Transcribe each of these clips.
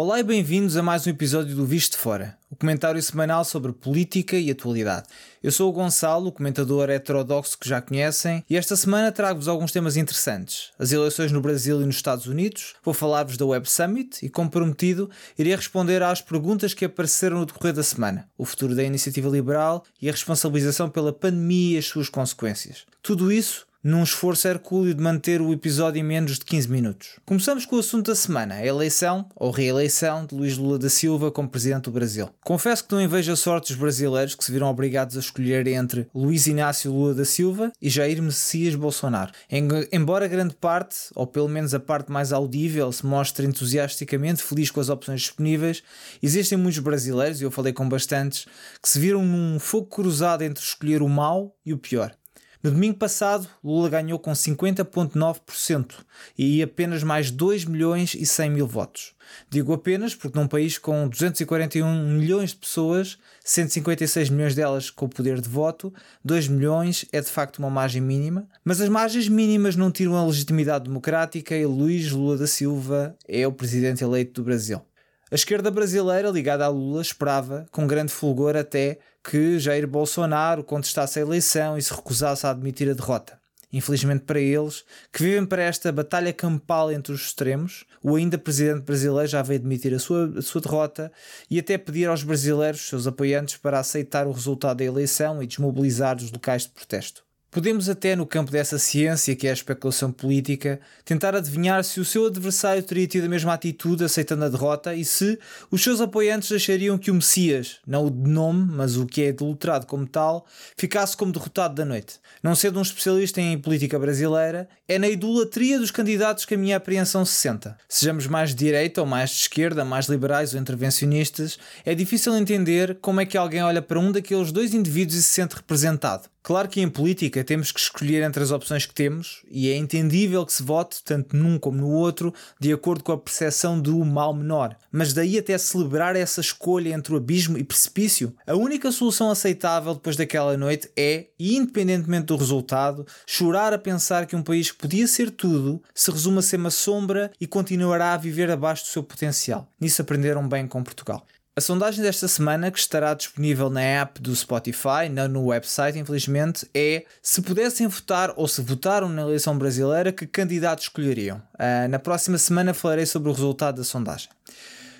Olá e bem-vindos a mais um episódio do Visto de Fora, o comentário semanal sobre política e atualidade. Eu sou o Gonçalo, o comentador heterodoxo que já conhecem, e esta semana trago-vos alguns temas interessantes. As eleições no Brasil e nos Estados Unidos, vou falar-vos da Web Summit e, como prometido, irei responder às perguntas que apareceram no decorrer da semana, o futuro da Iniciativa Liberal e a responsabilização pela pandemia e as suas consequências. Tudo isso num esforço hercúleo de manter o episódio em menos de 15 minutos. Começamos com o assunto da semana, a eleição ou reeleição de Luiz Lula da Silva como Presidente do Brasil. Confesso que não invejo a sorte dos brasileiros que se viram obrigados a escolher entre Luiz Inácio Lula da Silva e Jair Messias Bolsonaro. Embora grande parte, ou pelo menos a parte mais audível, se mostre entusiasticamente feliz com as opções disponíveis, existem muitos brasileiros, e eu falei com bastantes, que se viram num fogo cruzado entre escolher o mau e o pior. No domingo passado, Lula ganhou com 50,9% e apenas mais 2 milhões e 100 mil votos. Digo apenas porque num país com 241 milhões de pessoas, 156 milhões delas com o poder de voto, 2 milhões é de facto uma margem mínima. Mas as margens mínimas não tiram a legitimidade democrática e Luiz Lula da Silva é o presidente eleito do Brasil. A esquerda brasileira, ligada a Lula, esperava, com grande fulgor até, que Jair Bolsonaro contestasse a eleição e se recusasse a admitir a derrota. Infelizmente para eles, que vivem para esta batalha campal entre os extremos, o ainda presidente brasileiro já veio admitir a sua derrota e até pedir aos brasileiros, seus apoiantes, para aceitar o resultado da eleição e desmobilizar os locais de protesto. Podemos até, no campo dessa ciência que é a especulação política, tentar adivinhar se o seu adversário teria tido a mesma atitude aceitando a derrota e se os seus apoiantes achariam que o Messias, não o de nome, mas o que é adulterado como tal, ficasse como derrotado da noite. Não sendo um especialista em política brasileira, é na idolatria dos candidatos que a minha apreensão se senta. Sejamos mais de direita ou mais de esquerda, mais liberais ou intervencionistas, é difícil entender como é que alguém olha para um daqueles dois indivíduos e se sente representado. Claro que em política temos que escolher entre as opções que temos e é entendível que se vote, tanto num como no outro, de acordo com a percepção do mal menor. Mas daí até celebrar essa escolha entre o abismo e precipício, a única solução aceitável depois daquela noite é, independentemente do resultado, chorar a pensar que um país que podia ser tudo se resume a ser uma sombra e continuará a viver abaixo do seu potencial. Nisso aprenderam bem com Portugal. A sondagem desta semana, que estará disponível na app do Spotify, não no website, infelizmente, é se pudessem votar ou se votaram na eleição brasileira, que candidatos escolheriam? Na próxima semana falarei sobre o resultado da sondagem.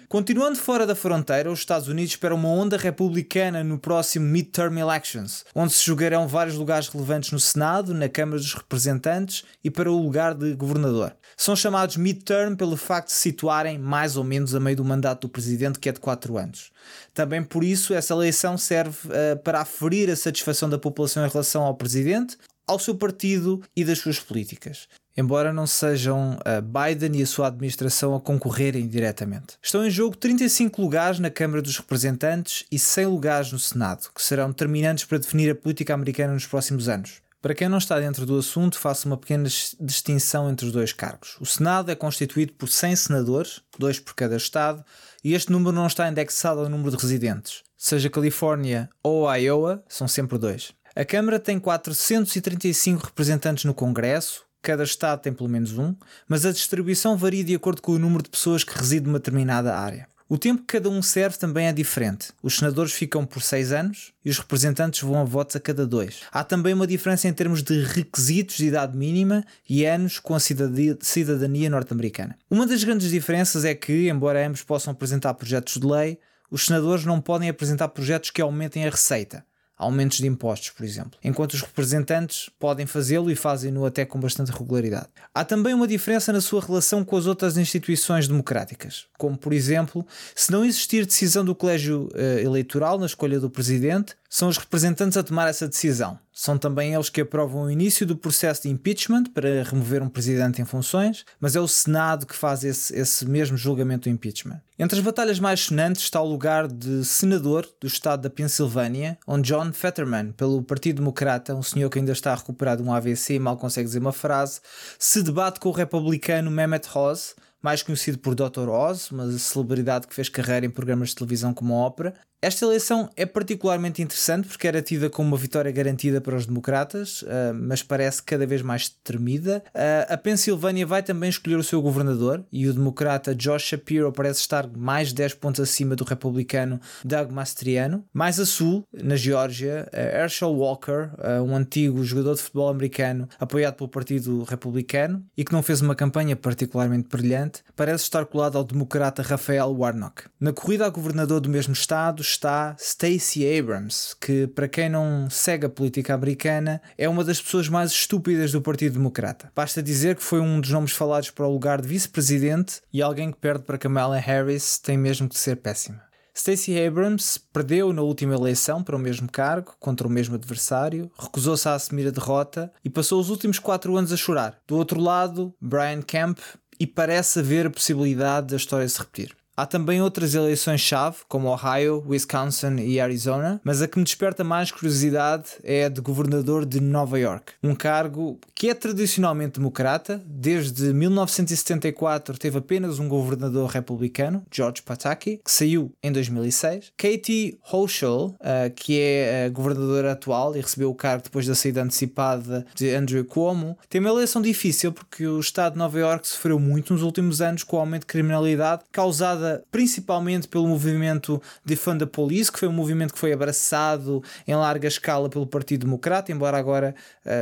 Continuando fora da fronteira, os Estados Unidos esperam uma onda republicana no próximo Midterm Elections, onde se julgarão vários lugares relevantes no Senado, na Câmara dos Representantes e para o lugar de governador. São chamados midterm pelo facto de se situarem mais ou menos a meio do mandato do presidente, que é de 4 anos. Também por isso, essa eleição serve para aferir a satisfação da população em relação ao presidente, ao seu partido e das suas políticas. Embora não sejam Biden e a sua administração a concorrerem diretamente. Estão em jogo 35 lugares na Câmara dos Representantes e 100 lugares no Senado, que serão determinantes para definir a política americana nos próximos anos. Para quem não está dentro do assunto, faço uma pequena distinção entre os dois cargos. O Senado é constituído por 100 senadores, 2 por cada estado, e este número não está indexado ao número de residentes. Seja Califórnia ou Iowa, são sempre 2. A Câmara tem 435 representantes no Congresso, cada estado tem pelo menos um, mas a distribuição varia de acordo com o número de pessoas que reside numa determinada área. O tempo que cada um serve também é diferente. Os senadores ficam por 6 anos e os representantes vão a votos a cada 2. Há também uma diferença em termos de requisitos de idade mínima e anos com a cidadania norte-americana. Uma das grandes diferenças é que, embora ambos possam apresentar projetos de lei, os senadores não podem apresentar projetos que aumentem a receita. Aumentos de impostos, por exemplo, enquanto os representantes podem fazê-lo e fazem-no até com bastante regularidade. Há também uma diferença na sua relação com as outras instituições democráticas, como, por exemplo, se não existir decisão do colégio eleitoral na escolha do presidente, são os representantes a tomar essa decisão. São também eles que aprovam o início do processo de impeachment para remover um presidente em funções, mas é o Senado que faz esse mesmo julgamento do impeachment. Entre as batalhas mais sonantes está o lugar de senador do estado da Pensilvânia, onde John Fetterman, pelo Partido Democrata, um senhor que ainda está a recuperar de um AVC e mal consegue dizer uma frase, se debate com o republicano Mehmet Oz, mais conhecido por Dr. Oz, uma celebridade que fez carreira em programas de televisão como a Ópera, Esta eleição é particularmente interessante porque era tida como uma vitória garantida para os democratas, mas parece cada vez mais temida. A Pensilvânia vai também escolher o seu governador e o democrata Josh Shapiro parece estar mais 10 pontos acima do republicano Doug Mastriano. Mais a sul, na Geórgia, Herschel Walker, um antigo jogador de futebol americano apoiado pelo Partido Republicano e que não fez uma campanha particularmente brilhante, parece estar colado ao democrata Rafael Warnock. Na corrida a governador do mesmo estado está Stacey Abrams, que, para quem não segue a política americana, é uma das pessoas mais estúpidas do Partido Democrata. Basta dizer que foi um dos nomes falados para o lugar de vice-presidente e alguém que perde para Kamala Harris tem mesmo que ser péssima. Stacey Abrams perdeu na última eleição para o mesmo cargo, contra o mesmo adversário, recusou-se a assumir a derrota e passou os últimos 4 anos a chorar. Do outro lado, Brian Kemp, e parece haver a possibilidade da história se repetir. Há também outras eleições-chave, como Ohio, Wisconsin e Arizona, mas a que me desperta mais curiosidade é a de governador de Nova York, um cargo que é tradicionalmente democrata. Desde 1974 teve apenas um governador republicano, George Pataki, que saiu em 2006. Katie Hochul, que é a governadora atual e recebeu o cargo depois da saída antecipada de Andrew Cuomo, tem uma eleição difícil porque o estado de Nova York sofreu muito nos últimos anos com o aumento de criminalidade causada principalmente pelo movimento Defund the Police, que foi um movimento que foi abraçado em larga escala pelo Partido Democrata, embora agora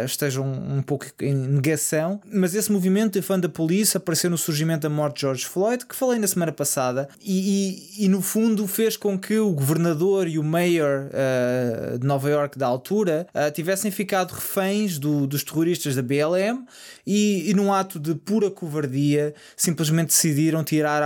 estejam um pouco em negação. Mas esse movimento Defund the Police apareceu no surgimento da morte de George Floyd, que falei na semana passada, e no fundo fez com que o governador e o mayor de Nova York da altura tivessem ficado reféns dos terroristas da BLM e num ato de pura covardia simplesmente decidiram tirar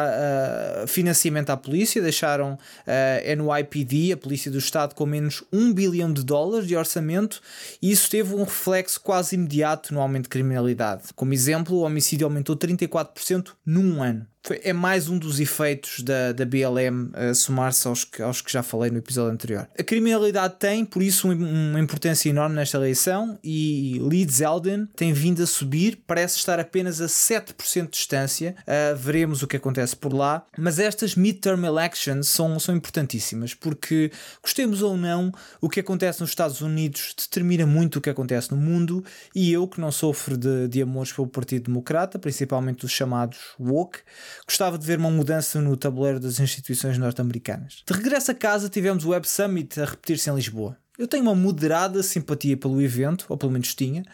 financiamento à polícia, deixaram a NYPD, a polícia do estado, com menos $1 bilhão de orçamento, e isso teve um reflexo quase imediato no aumento de criminalidade. Como exemplo, o homicídio aumentou 34% num ano. É mais um dos efeitos da BLM a somar-se aos que já falei no episódio anterior. A criminalidade tem, por isso, uma importância enorme nesta eleição, e Lee Zeldin tem vindo a subir, parece estar apenas a 7% de distância. Veremos o que acontece por lá. Mas estas Midterm Elections são importantíssimas, porque, gostemos ou não, o que acontece nos Estados Unidos determina muito o que acontece no mundo, e eu, que não sofro de amores pelo Partido Democrata, principalmente dos chamados woke, gostava de ver uma mudança no tabuleiro das instituições norte-americanas. De regresso a casa, tivemos o Web Summit a repetir-se em Lisboa. Eu tenho uma moderada simpatia pelo evento, ou pelo menos tinha.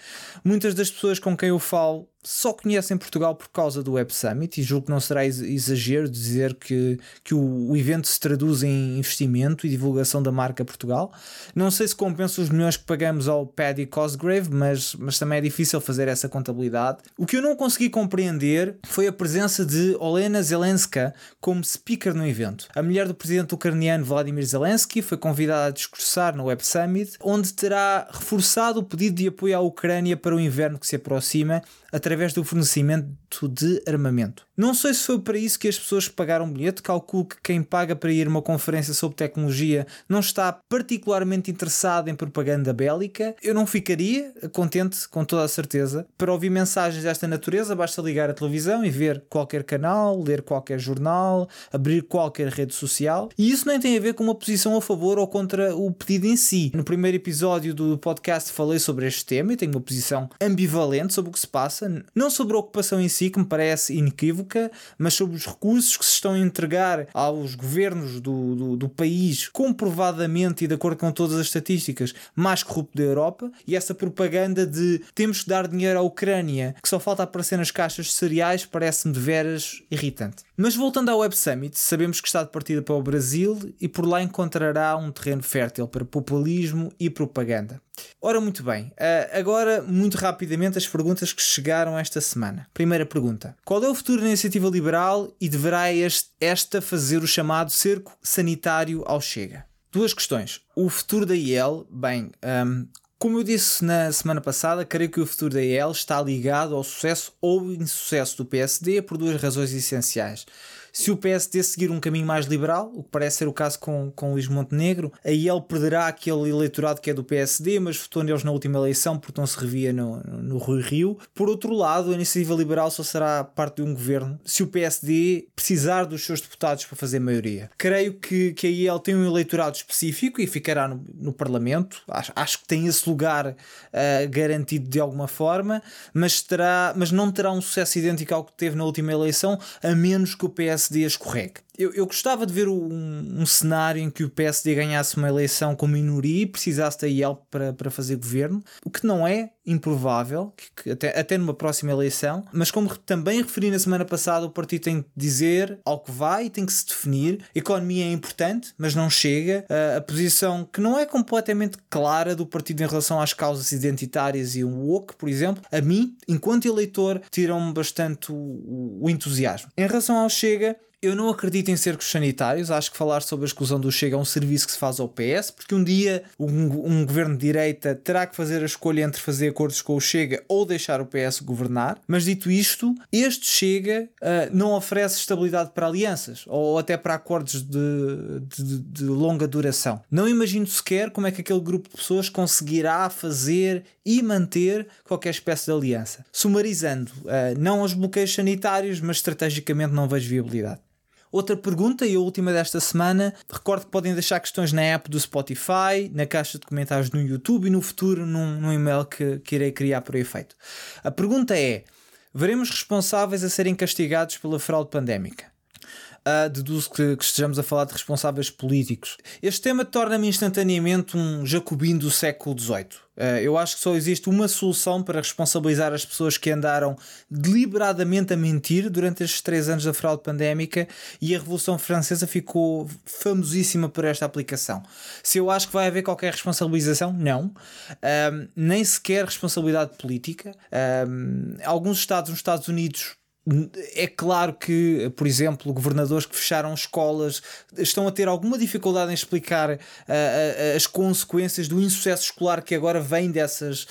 Muitas das pessoas com quem eu falo só conhecem Portugal por causa do Web Summit, e julgo que não será exagero dizer que o evento se traduz em investimento e divulgação da marca Portugal. Não sei se compensa os milhões que pagamos ao Paddy Cosgrave, mas também é difícil fazer essa contabilidade. O que eu não consegui compreender foi a presença de Olena Zelenska como speaker no evento. A mulher do presidente ucraniano Volodymyr Zelensky foi convidada a discursar no Web Summit, onde terá reforçado o pedido de apoio à Ucrânia para o inverno que se aproxima, através do fornecimento de armamento. Não sei se foi para isso que as pessoas pagaram o bilhete. Calculo que quem paga para ir a uma conferência sobre tecnologia não está particularmente interessado em propaganda bélica. Eu não ficaria contente, com toda a certeza. Para ouvir mensagens desta natureza, basta ligar a televisão e ver qualquer canal, ler qualquer jornal, abrir qualquer rede social. E isso nem tem a ver com uma posição a favor ou contra o pedido em si. No primeiro episódio do podcast falei sobre este tema e tenho uma posição ambivalente sobre o que se passa. Não sobre a ocupação em si, que me parece inequívoca, mas sobre os recursos que se estão a entregar aos governos do país, comprovadamente e de acordo com todas as estatísticas, mais corrupto da Europa, e essa propaganda de temos que dar dinheiro à Ucrânia, que só falta aparecer nas caixas de cereais, parece-me de veras irritante. Mas voltando ao Web Summit, sabemos que está de partida para o Brasil e por lá encontrará um terreno fértil para populismo e propaganda. Ora, muito bem, agora muito rapidamente as perguntas que chegaram esta semana. Primeira pergunta: qual é o futuro da Iniciativa Liberal e deverá esta fazer o chamado cerco sanitário ao Chega? Duas questões. O futuro da IL, bem, como eu disse na semana passada, creio que o futuro da IL está ligado ao sucesso ou insucesso do PSD por duas razões essenciais. Se o PSD seguir um caminho mais liberal, o que parece ser o caso com Luís Montenegro, a IL perderá aquele eleitorado que é do PSD, mas votou neles na última eleição porque não se revia no Rui Rio. Por outro lado, a Iniciativa Liberal só será parte de um governo se o PSD precisar dos seus deputados para fazer maioria. Creio que a IL tem um eleitorado específico e ficará no Parlamento. Acho que tem esse lugar garantido de alguma forma, mas não terá um sucesso idêntico ao que teve na última eleição, a menos que o PSD escorregue. Eu gostava de ver um cenário em que o PSD ganhasse uma eleição com minoria e precisasse da IL para fazer governo, o que não é improvável, que até numa próxima eleição, mas como também referi na semana passada, o partido tem de dizer ao que vai e tem que se definir. A economia é importante, mas não chega. A posição que não é completamente clara do partido em relação às causas identitárias e o woke, por exemplo, a mim, enquanto eleitor, tiram-me bastante o entusiasmo. Em relação ao Chega, eu não acredito em cercos sanitários. Acho que falar sobre a exclusão do Chega é um serviço que se faz ao PS, porque um dia um governo de direita terá que fazer a escolha entre fazer acordos com o Chega ou deixar o PS governar. Mas dito isto, este Chega não oferece estabilidade para alianças ou até para acordos de longa duração. Não imagino sequer como é que aquele grupo de pessoas conseguirá fazer e manter qualquer espécie de aliança. Sumarizando, não aos bloqueios sanitários, mas estrategicamente não vejo viabilidade. Outra pergunta, e a última desta semana, recordo que podem deixar questões na app do Spotify, na caixa de comentários no YouTube e no futuro num e-mail que irei criar por efeito. A pergunta é: veremos responsáveis a serem castigados pela fraude pandémica? Deduzo que estejamos a falar de responsáveis políticos. Este tema torna-me instantaneamente um jacobino do século XVIII. Eu acho que só existe uma solução para responsabilizar as pessoas que andaram deliberadamente a mentir durante estes 3 anos da fraude pandémica, e a Revolução Francesa ficou famosíssima por esta aplicação. Se eu acho que vai haver qualquer responsabilização, não. Nem sequer responsabilidade política. Alguns estados nos Estados Unidos, é claro que, por exemplo, governadores que fecharam escolas estão a ter alguma dificuldade em explicar as consequências do insucesso escolar que agora vem dessas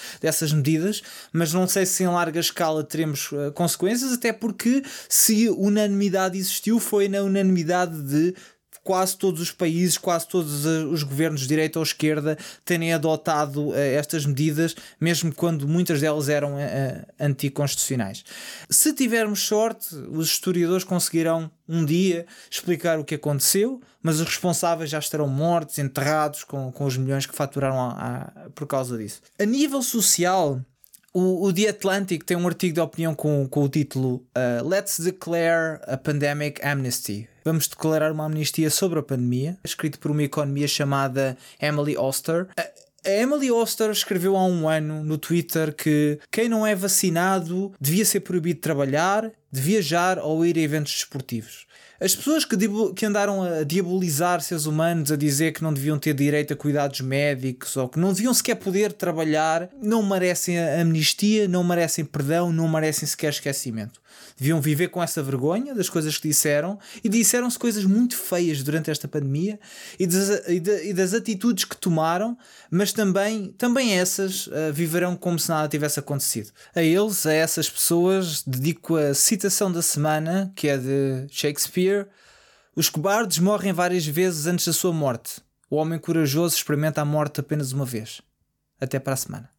medidas, mas não sei se em larga escala teremos consequências, até porque se unanimidade existiu, foi na unanimidade de quase todos os países, quase todos os governos de direita ou esquerda terem adotado estas medidas, mesmo quando muitas delas eram anticonstitucionais. Se tivermos sorte, os historiadores conseguirão um dia explicar o que aconteceu, mas os responsáveis já estarão mortos, enterrados com os milhões que faturaram por causa disso. A nível social, o The Atlantic tem um artigo de opinião com o título Let's Declare a Pandemic Amnesty. Vamos declarar uma amnistia sobre a pandemia, escrito por uma economia chamada Emily Oster. A Emily Oster escreveu há 1 ano no Twitter que quem não é vacinado devia ser proibido de trabalhar, de viajar ou ir a eventos desportivos. As pessoas que andaram a diabolizar seres humanos, a dizer que não deviam ter direito a cuidados médicos ou que não deviam sequer poder trabalhar, não merecem amnistia, não merecem perdão, não merecem sequer esquecimento. Deviam viver com essa vergonha das coisas que disseram, e disseram-se coisas muito feias durante esta pandemia e das atitudes que tomaram, mas também essas viverão como se nada tivesse acontecido. A eles, a essas pessoas, dedico a citação da semana, que é de Shakespeare: os cobardes morrem várias vezes antes da sua morte. O homem corajoso experimenta a morte apenas uma vez. Até para a semana.